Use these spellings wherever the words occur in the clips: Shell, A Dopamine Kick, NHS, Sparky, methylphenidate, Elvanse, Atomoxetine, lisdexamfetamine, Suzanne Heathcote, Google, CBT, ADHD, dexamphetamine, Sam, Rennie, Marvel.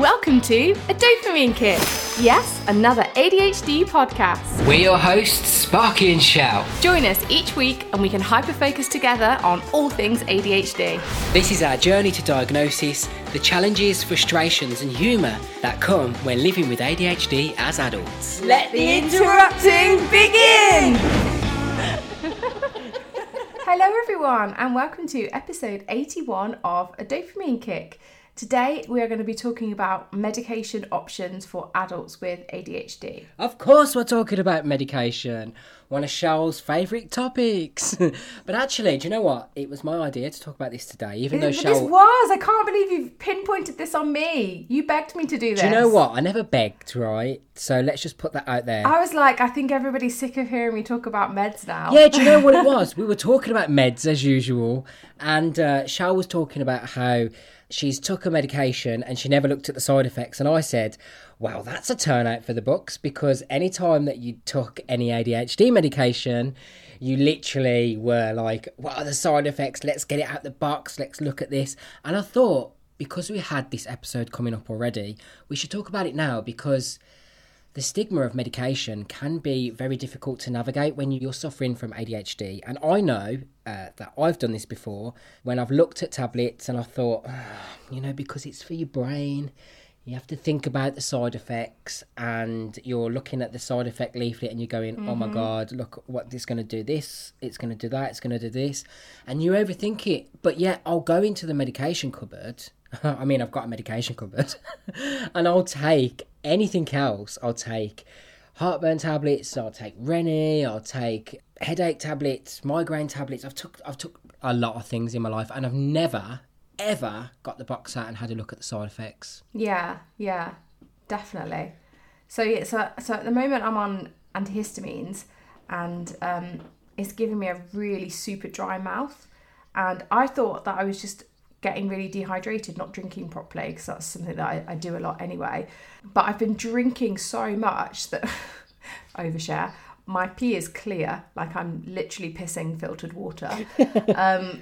Welcome to A Dopamine Kick. Yes, another ADHD podcast. We're your hosts, Sparky and Shell. Join us each week and we can hyper-focus together on all things ADHD. This is our journey to diagnosis, the challenges, frustrations and humour that come when living with ADHD as adults. Let the interrupting begin! Hello everyone and welcome to episode 81 of A Dopamine Kick. Today, we are going to be talking about medication options for adults with ADHD. Of course, we're talking about medication, one of Shell's favourite topics. But actually, do you know what? It was my idea to talk about this today, even though Shell... This was! I can't believe you've pinpointed this on me. You begged me to do this. Do you know what? I never begged, right? So let's just put that out there. I was like, I think everybody's sick of hearing me talk about meds now. Yeah, do you know what it was? We were talking about meds, as usual, and Shell was talking about how... She's took her medication and she never looked at the side effects. And I said, wow, that's a turnout for the books, because any time that you took any ADHD medication, you literally were like, what are the side effects? Let's get it out the box. Let's look at this. And I thought, because we had this episode coming up already, we should talk about it now, because the stigma of medication can be very difficult to navigate when you're suffering from ADHD. And I know that I've done this before when I've looked at tablets and I thought, because it's for your brain, you have to think about the side effects, and you're looking at the side effect leaflet and you're going, oh my God, look what it's going to do this, it's going to do that, it's going to do this. And you overthink it. But yet I'll go into the medication cupboard. I mean, I've got a medication cupboard and I'll take anything else. I'll take heartburn tablets, I'll take Rennie, I'll take headache tablets, migraine tablets. I've took a lot of things in my life and I've never, ever got the box out and had a look at the side effects. Yeah, definitely. So at the moment I'm on antihistamines and it's giving me a really super dry mouth. And I thought that I was just getting really dehydrated, not drinking properly, because that's something that I do a lot anyway. But I've been drinking so much that, overshare, my pee is clear, like I'm literally pissing filtered water. So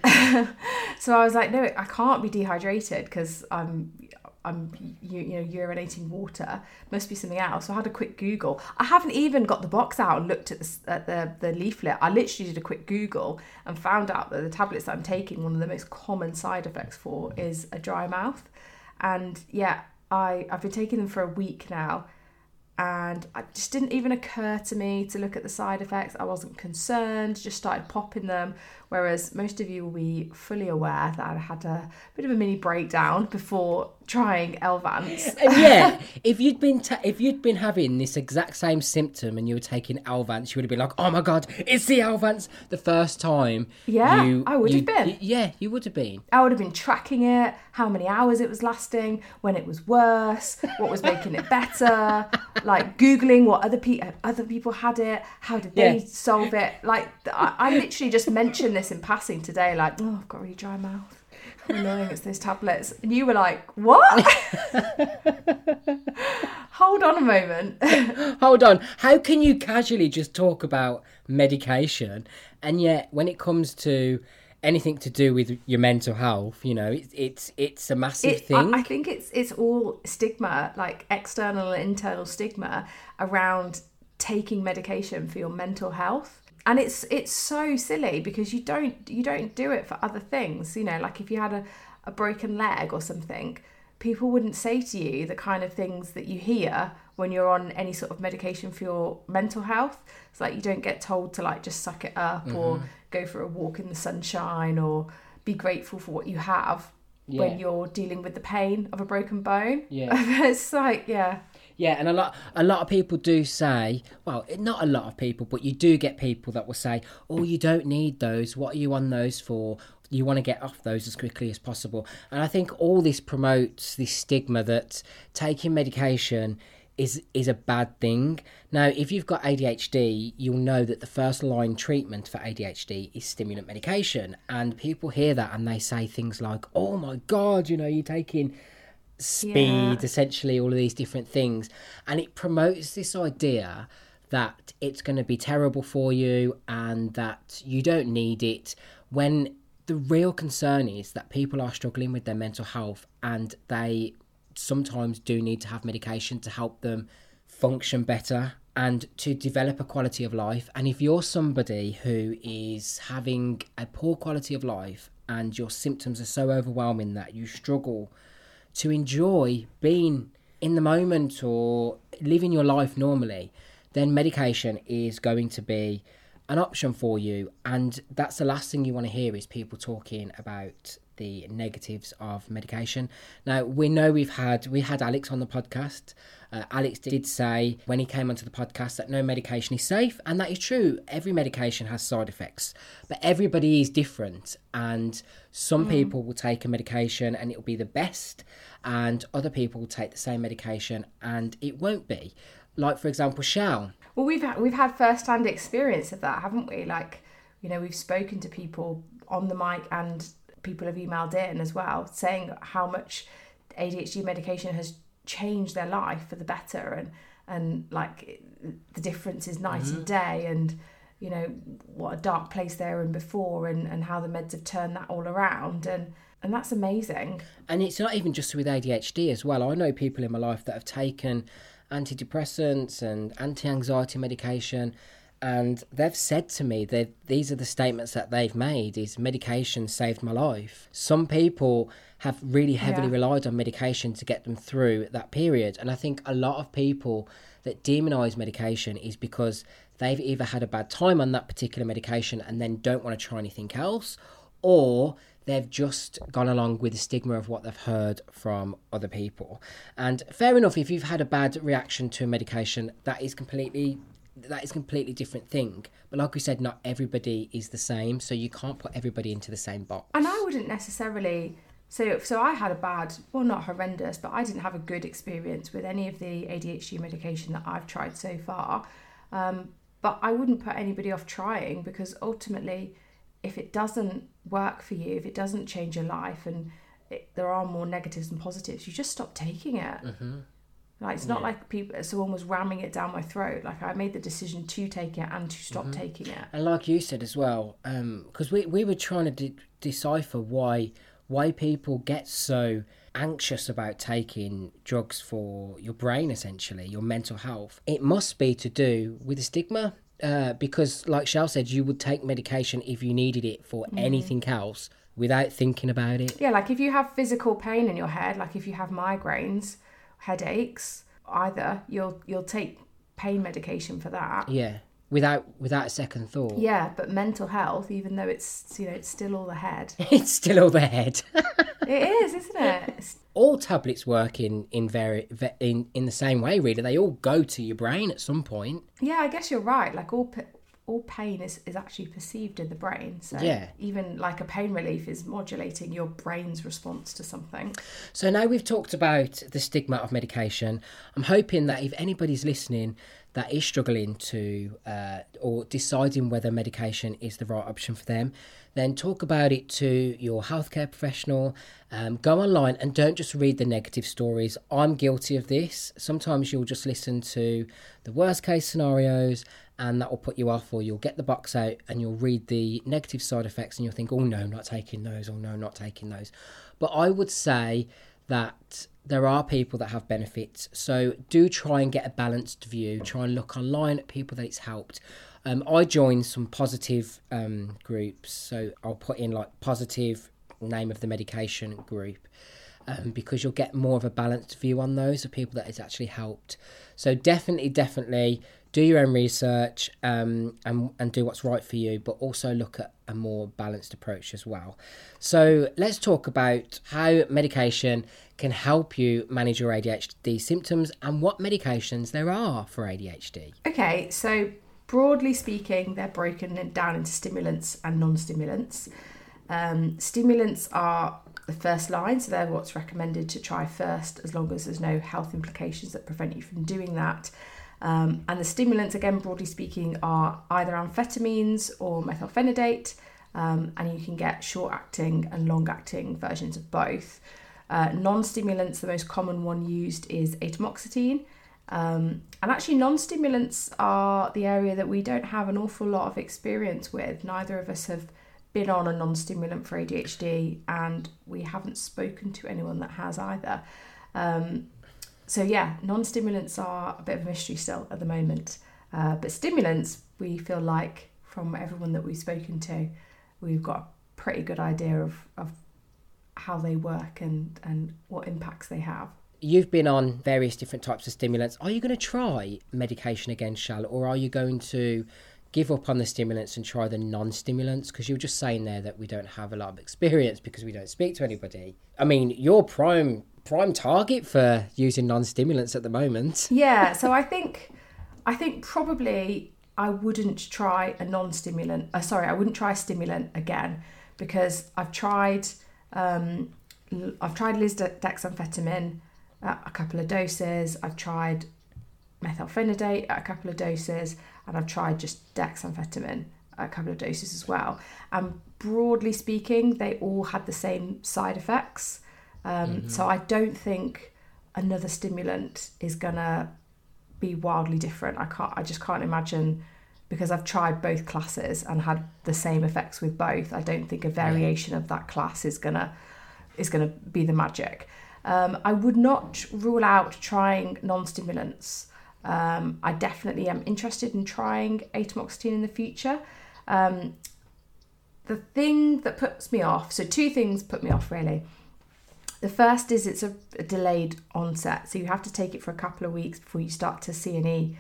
I was like, no, I can't be dehydrated because I'm urinating water. Must be something else. So I had a quick Google. I haven't even got the box out and looked at the leaflet. I literally did a quick Google and found out that the tablets that I'm taking, one of the most common side effects for is a dry mouth. And yeah, I've been taking them for a week now, and it just didn't even occur to me to look at the side effects. I wasn't concerned, just started popping them. Whereas most of you will be fully aware that I had a bit of a mini breakdown before trying Elvanse. Yeah, if you'd been having this exact same symptom and you were taking Elvanse, you would have been like, oh my God, it's the Elvanse the first time. Yeah, I would have been. Yeah, you would have been. I would have been tracking it, how many hours it was lasting, when it was worse, what was making it better. Like Googling what other people had it, how did they solve it. Like I literally just mentioned this in passing today, like, oh, I've got a really dry mouth. How annoying it's those tablets. And you were like, what? Hold on a moment. Hold on. How can you casually just talk about medication? And yet when it comes to anything to do with your mental health, it's a massive thing. I think it's all stigma, like external and internal stigma around taking medication for your mental health, and it's so silly because you don't do it for other things. Like if you had a broken leg or something, people wouldn't say to you the kind of things that you hear when you're on any sort of medication for your mental health. It's like you don't get told to like just suck it up or go for a walk in the sunshine or be grateful for what you have when you're dealing with the pain of a broken bone. Yeah. It's like, yeah. Yeah, and a lot of people do say, well, not a lot of people, but you do get people that will say, oh, you don't need those. What are you on those for? You want to get off those as quickly as possible. And I think all this promotes this stigma that taking medication is a bad thing. Now, if you've got ADHD, you'll know that the first line treatment for ADHD is stimulant medication. And people hear that and they say things like, oh my God, you're taking speed, essentially all of these different things. And it promotes this idea that it's going to be terrible for you and that you don't need it, when the real concern is that people are struggling with their mental health and they sometimes do need to have medication to help them function better and to develop a quality of life. And if you're somebody who is having a poor quality of life and your symptoms are so overwhelming that you struggle to enjoy being in the moment or living your life normally, then medication is going to be an option for you. And that's the last thing you want to hear, is people talking about the negatives of medication. Now, we know we had Alex on the podcast. Alex did say when he came onto the podcast that no medication is safe, and that is true. Every medication has side effects, but everybody is different, and some people will take a medication and it will be the best, and other people will take the same medication and it won't be. Like, for example, Shell. Well, we've had first-hand experience of that, haven't we? Like, you know, we've spoken to people on the mic, and people have emailed in as well, saying how much ADHD medication has changed their life for the better, and like the difference is night and day, and you know what a dark place they were in before, and how the meds have turned that all around, and that's amazing. And it's not even just with ADHD as well. I know people in my life that have taken antidepressants and anti-anxiety medication, and they've said to me that these are the statements that they've made, is medication saved my life. Some people have really heavily relied on medication to get them through that period. And I think a lot of people that demonize medication is because they've either had a bad time on that particular medication and then don't want to try anything else, or they've just gone along with the stigma of what they've heard from other people. And fair enough, if you've had a bad reaction to a medication, that is completely different thing. But like we said, not everybody is the same, so you can't put everybody into the same box. And I wouldn't necessarily... So I had a bad, well, not horrendous, but I didn't have a good experience with any of the ADHD medication that I've tried so far. But I wouldn't put anybody off trying, because ultimately, if it doesn't work for you, if it doesn't change your life, and there are more negatives than positives, you just stop taking it. Mm-hmm. Like, it's not like someone was ramming it down my throat. Like, I made the decision to take it and to stop taking it. And like you said as well, because we were trying to decipher why people get so anxious about taking drugs for your brain, essentially, your mental health. It must be to do with the stigma. Because like Shell said, you would take medication if you needed it for anything else without thinking about it. Yeah, like if you have physical pain in your head, like if you have migraines, headaches, either, you'll take pain medication for that. Yeah, without a second thought. Yeah, but mental health, even though it's, you know, it's still all the head. It's still all the head. It is, isn't it? All tablets work in the same way, really. They all go to your brain at some point. Yeah, I guess you're right. Like all pain is actually perceived in the brain. So even like a pain relief is modulating your brain's response to something. So now we've talked about the stigma of medication. I'm hoping that if anybody's listening that is struggling to or deciding whether medication is the right option for them, then talk about it to your healthcare professional. Go online and don't just read the negative stories. I'm guilty of this. Sometimes you'll just listen to the worst case scenarios, and that will put you off, or you'll get the box out and you'll read the negative side effects and you'll think, oh no, not taking those, oh no, not taking those. But I would say that there are people that have benefits, so do try and get a balanced view. Try and look online at people that it's helped. I joined some positive groups, so I'll put in like positive name of the medication group, because you'll get more of a balanced view on those of people that it's actually helped. So definitely do your own research, and do what's right for you, but also look at a more balanced approach as well. So let's talk about how medication can help you manage your ADHD symptoms and what medications there are for ADHD. Okay, so broadly speaking, they're broken down into stimulants and non-stimulants. Stimulants are the first line, so they're what's recommended to try first, as long as there's no health implications that prevent you from doing that. And the stimulants, again, broadly speaking, are either amphetamines or methylphenidate, and you can get short-acting and long-acting versions of both. Non-stimulants, the most common one used is Atomoxetine. And actually, non-stimulants are the area that we don't have an awful lot of experience with. Neither of us have been on a non-stimulant for ADHD, and we haven't spoken to anyone that has either. So yeah, non-stimulants are a bit of a mystery still at the moment. But stimulants, we feel like from everyone that we've spoken to, we've got a pretty good idea of how they work and what impacts they have. You've been on various different types of stimulants. Are you going to try medication again, Shell, or are you going to give up on the stimulants and try the non-stimulants? Because you were just saying there that we don't have a lot of experience because we don't speak to anybody. I mean, you're prime target for using non-stimulants at the moment. Yeah, so I think probably I wouldn't try a non-stimulant. I wouldn't try a stimulant again because I've tried lisdexamfetamine at a couple of doses. I've tried methylphenidate at a couple of doses, and I've tried just dexamphetamine at a couple of doses as well. And broadly speaking, they all had the same side effects. So I don't think another stimulant is gonna be wildly different. I just can't imagine, because I've tried both classes and had the same effects with both. I don't think a variation of that class is gonna be the magic. I would not rule out trying non-stimulants. I definitely am interested in trying atomoxetine in the future. The thing that puts me off, so two things put me off really. The first is it's a delayed onset, so you have to take it for a couple of weeks before you start to see any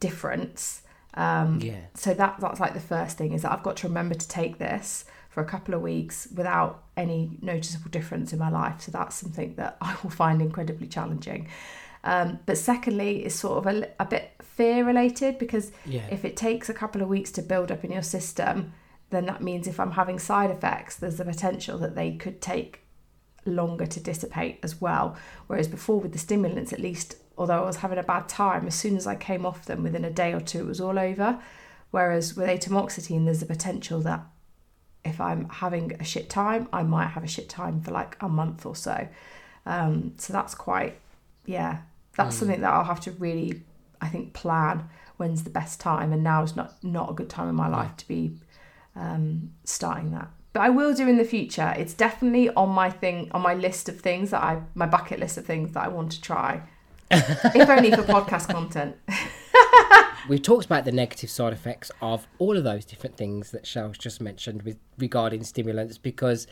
difference. So that's like the first thing, is that I've got to remember to take this for a couple of weeks without any noticeable difference in my life. So that's something that I will find incredibly challenging. But secondly, it's sort of a bit fear related, because if it takes a couple of weeks to build up in your system, then that means if I'm having side effects, there's the potential that they could take longer to dissipate as well. Whereas before with the stimulants, at least, although I was having a bad time, as soon as I came off them, within a day or two, it was all over. Whereas with atomoxetine, there's the potential that if I'm having a shit time, I might have a shit time for like a month or so. So that's quite, something that I'll have to really, I think, plan when's the best time. And now is not a good time in my life to be starting that. But I will do in the future. It's definitely my bucket list of things that I want to try, if only for podcast content. We've talked about the negative side effects of all of those different things that Shell's just mentioned regarding stimulants, because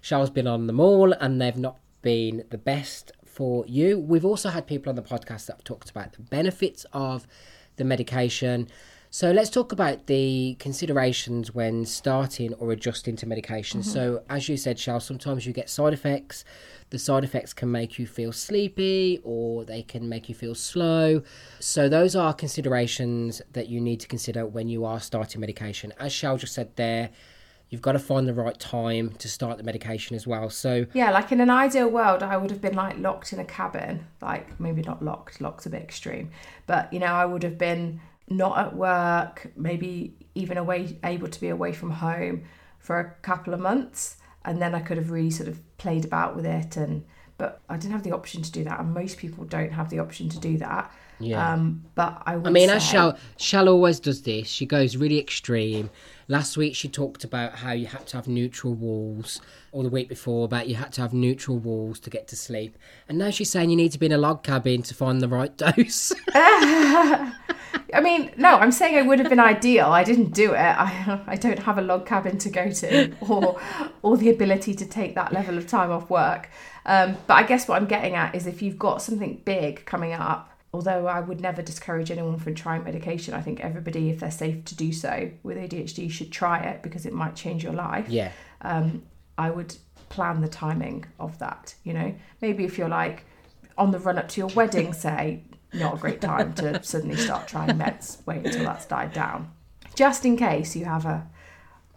Shell's been on them all and they've not been the best for you. We've also had people on the podcast that have talked about the benefits of the medication. So let's talk about the considerations when starting or adjusting to medication. Mm-hmm. So as you said, Shell, sometimes you get side effects. The side effects can make you feel sleepy, or they can make you feel slow. So those are considerations that you need to consider when you are starting medication. As Shell just said there, you've got to find the right time to start the medication as well. So yeah, like in an ideal world, I would have been like locked in a cabin. Like maybe not locked, locked's a bit extreme. But, you know, I would have been not at work, maybe even away, able to be away from home for a couple of months, and then I could have really sort of played about with it. But I didn't have the option to do that, and most people don't have the option to do that. Yeah. But I mean, Shell always does this. She goes really extreme. Last week she talked about how you had to have neutral walls, or the week before about you had to have neutral walls to get to sleep. And now she's saying you need to be in a log cabin to find the right dose. I mean, no, I'm saying it would have been ideal. I didn't do it. I don't have a log cabin to go to, or the ability to take that level of time off work. But I guess what I'm getting at is, if you've got something big coming up, although I would never discourage anyone from trying medication, I think everybody, if they're safe to do so with ADHD, should try it, because it might change your life. Yeah. I would plan the timing of that, you know. Maybe if you're like on the run up to your wedding, say, not a great time to suddenly start trying meds. Wait until that's died down, just in case you have a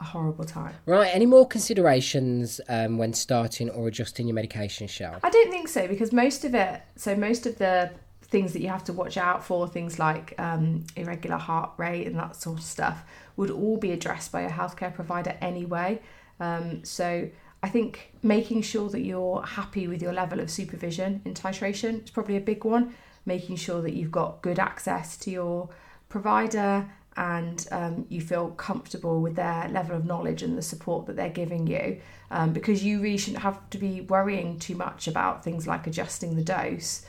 horrible time. Right, any more considerations when starting or adjusting your medication, Shell? I don't think so, because most of the things that you have to watch out for, things like irregular heart rate and that sort of stuff, would all be addressed by a healthcare provider anyway. So I think making sure that you're happy with your level of supervision in titration is probably a big one. Making sure that you've got good access to your provider and you feel comfortable with their level of knowledge and the support that they're giving you, because you really shouldn't have to be worrying too much about things like adjusting the dose.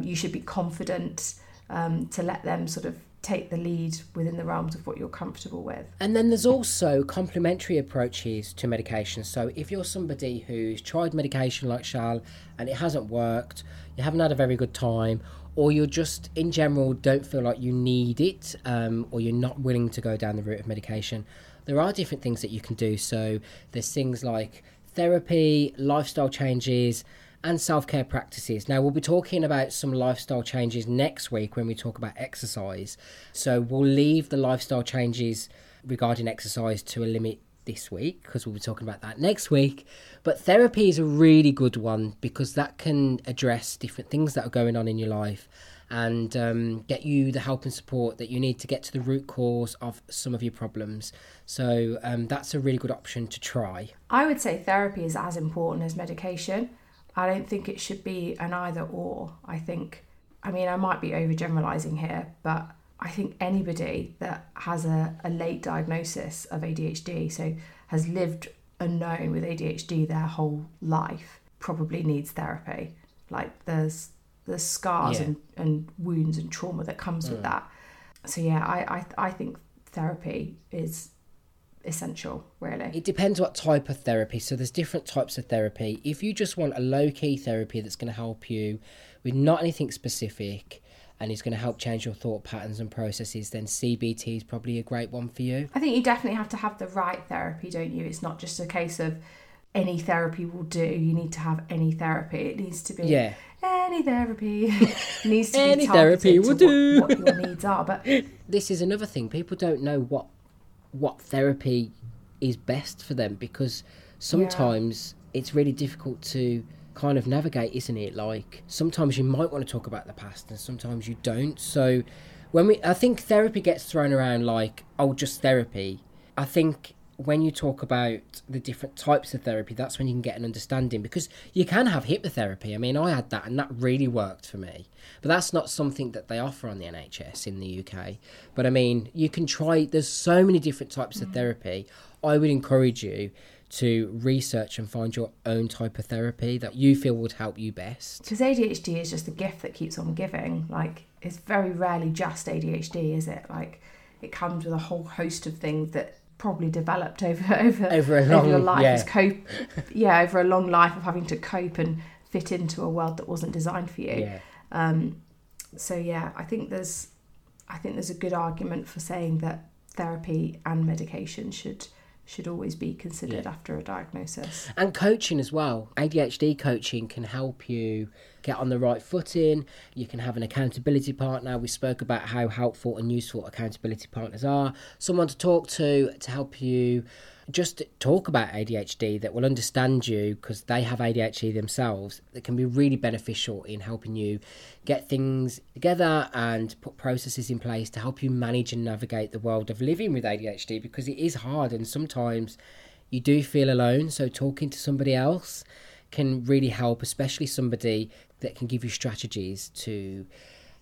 You should be confident to let them sort of take the lead within the realms of what you're comfortable with. And then there's also complementary approaches to medication. So if you're somebody who's tried medication like Shell and it hasn't worked, you haven't had a very good time, or you're just in general don't feel like you need it, or you're not willing to go down the route of medication, there are different things that you can do. So there's things like therapy, lifestyle changes, and self-care practices. Now, we'll be talking about some lifestyle changes next week when we talk about exercise. So we'll leave the lifestyle changes regarding exercise to a limit this week, because we'll be talking about that next week. But therapy is a really good one, because that can address different things that are going on in your life and get you the help and support that you need to get to the root cause of some of your problems. So that's a really good option to try. I would say therapy is as important as medication. I don't think it should be an either or. I might be overgeneralizing here, but I think anybody that has a late diagnosis of ADHD, so has lived unknown with ADHD their whole life, probably needs therapy. Like there's scars and wounds and trauma that comes with that. So I think therapy is essential, really. It depends what type of therapy. So there's different types of therapy. If you just want a low-key therapy that's going to help you with not anything specific and is going to help change your thought patterns and processes, then CBT is probably a great one for you. I think you definitely have to have the right therapy, don't you? It's not just a case of any therapy will do. You need to have any therapy. It needs to be any therapy. It needs to any be therapy will do what your needs are. But this is another thing. People don't know what therapy is best for them, because sometimes it's really difficult to kind of navigate, isn't it? Like sometimes you might want to talk about the past and sometimes you don't. So I think therapy gets thrown around like, oh, just therapy. I think when you talk about the different types of therapy, that's when you can get an understanding, because you can have hypnotherapy. I mean, I had that and that really worked for me, but that's not something that they offer on the NHS in the UK. But I mean, you can try, there's so many different types of therapy. I would encourage you to research and find your own type of therapy that you feel would help you best. Because ADHD is just a gift that keeps on giving. Like, it's very rarely just ADHD, is it? Like, it comes with a whole host of things that probably developed over a long life of having to cope and fit into a world that wasn't designed for you. I think there's a good argument for saying that therapy and medication should always be considered after a diagnosis. And coaching as well. ADHD coaching can help you get on the right footing. You can have an accountability partner. We spoke about how helpful and useful accountability partners are. Someone to talk to help you just talk about ADHD that will understand you, because they have ADHD themselves. That can be really beneficial in helping you get things together and put processes in place to help you manage and navigate the world of living with ADHD, because it is hard and sometimes you do feel alone. So talking to somebody else can really help, especially somebody that can give you strategies to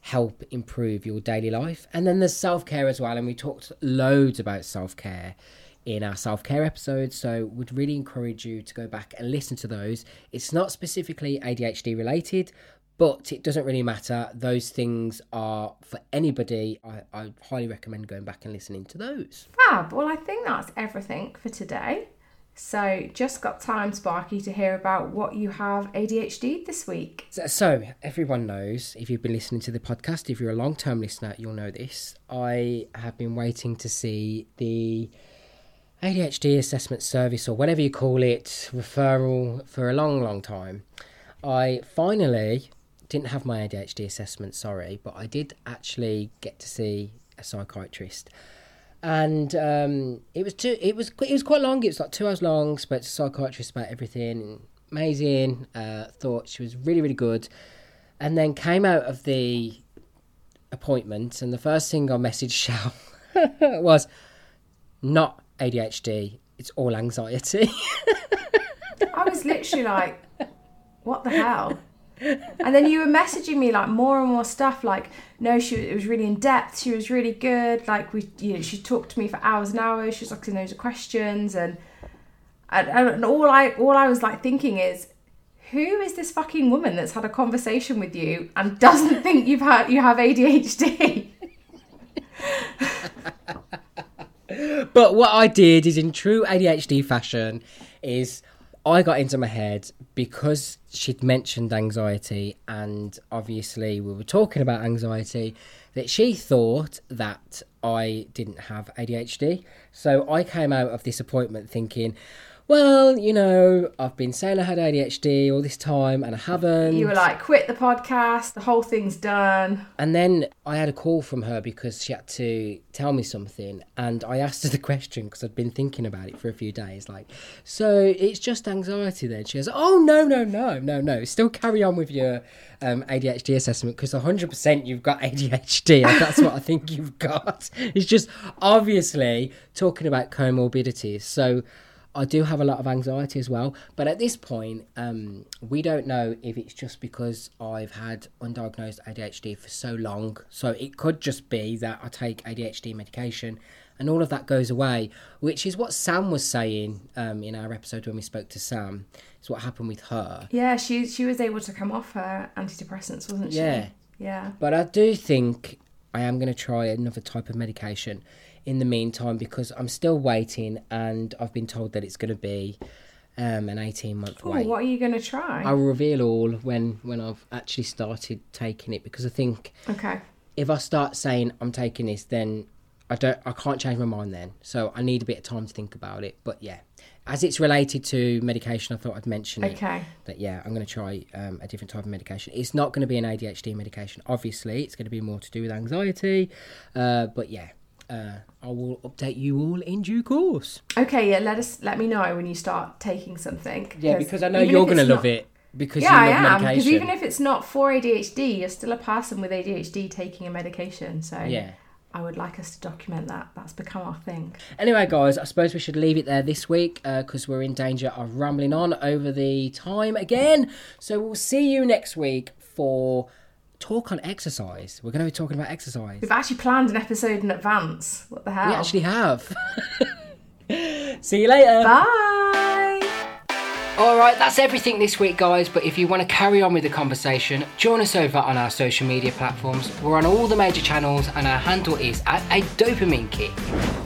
help improve your daily life. And then there's self-care as well. And we talked loads about self-care in our self-care episode, so would really encourage you to go back and listen to those. It's not specifically ADHD related, but it doesn't really matter. Those things are for anybody. I highly recommend going back and listening to those. Fab. Well, I think that's everything for today. So just got time, Sparky, to hear about what you have ADHD this week. So everyone knows, if you've been listening to the podcast, if you're a long-term listener, you'll know this. I have been waiting to see the ADHD assessment service, or whatever you call it, referral, for a long, long time. I finally didn't have my ADHD assessment, sorry, but I did actually get to see a psychiatrist, and it was quite long. It was like 2 hours long. Spoke to a psychiatrist about everything. Amazing. Thought she was really, really good, and then came out of the appointment, and the first thing I messaged Shell was not ADHD, it's all anxiety. I was literally like, what the hell? And then you were messaging me like more and more stuff like, no, it was really in depth, she was really good, like we, you know, she talked to me for hours and hours, she was asking loads of questions, and all I was like thinking is, who is this fucking woman that's had a conversation with you and doesn't think you have ADHD? But what I did is, in true ADHD fashion, is I got into my head because she'd mentioned anxiety, and obviously we were talking about anxiety, that she thought that I didn't have ADHD. So I came out of this appointment thinking, well, you know, I've been saying I had ADHD all this time and I haven't. You were like, quit the podcast, the whole thing's done. And then I had a call from her because she had to tell me something, and I asked her the question because I'd been thinking about it for a few days, like, so it's just anxiety then? She goes, oh, no, still carry on with your ADHD assessment because 100% you've got ADHD and that's what I think you've got. It's just obviously talking about comorbidities. So I do have a lot of anxiety as well. But at this point, we don't know if it's just because I've had undiagnosed ADHD for so long. So it could just be that I take ADHD medication and all of that goes away, which is what Sam was saying in our episode when we spoke to Sam. It's what happened with her. Yeah, she was able to come off her antidepressants, wasn't she? Yeah. But I do think I am going to try another type of medication in the meantime, because I'm still waiting, and I've been told that it's going to be an 18-month wait. What are you going to try? I'll reveal all when I've actually started taking it, because I think if I start saying I'm taking this, then I can't change my mind then. So I need a bit of time to think about it. But yeah, as it's related to medication, I thought I'd mention it. Okay. That yeah, I'm going to try a different type of medication. It's not going to be an ADHD medication, obviously. It's going to be more to do with anxiety. But yeah. I will update you all in due course. Okay, yeah, let me know when you start taking something. Yeah, because I know you're going to love it because you love medication. Yeah, I am, because even if it's not for ADHD, you're still a person with ADHD taking a medication, so yeah. I would like us to document that. That's become our thing. Anyway, guys, I suppose we should leave it there this week because we're in danger of rambling on over the time again. So we'll see you next week for talk on exercise. We're going to be talking about exercise. We've actually planned an episode in advance. What the hell? We actually have. See you later. Bye. All right, that's everything this week, guys. But if you want to carry on with the conversation, join us over on our social media platforms. We're on all the major channels, and our handle is @A Dopamine Kick.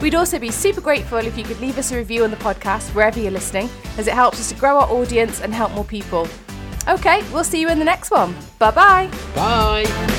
We'd also be super grateful if you could leave us a review on the podcast wherever you're listening, as it helps us to grow our audience and help more people. Okay, we'll see you in the next one. Bye-bye. Bye.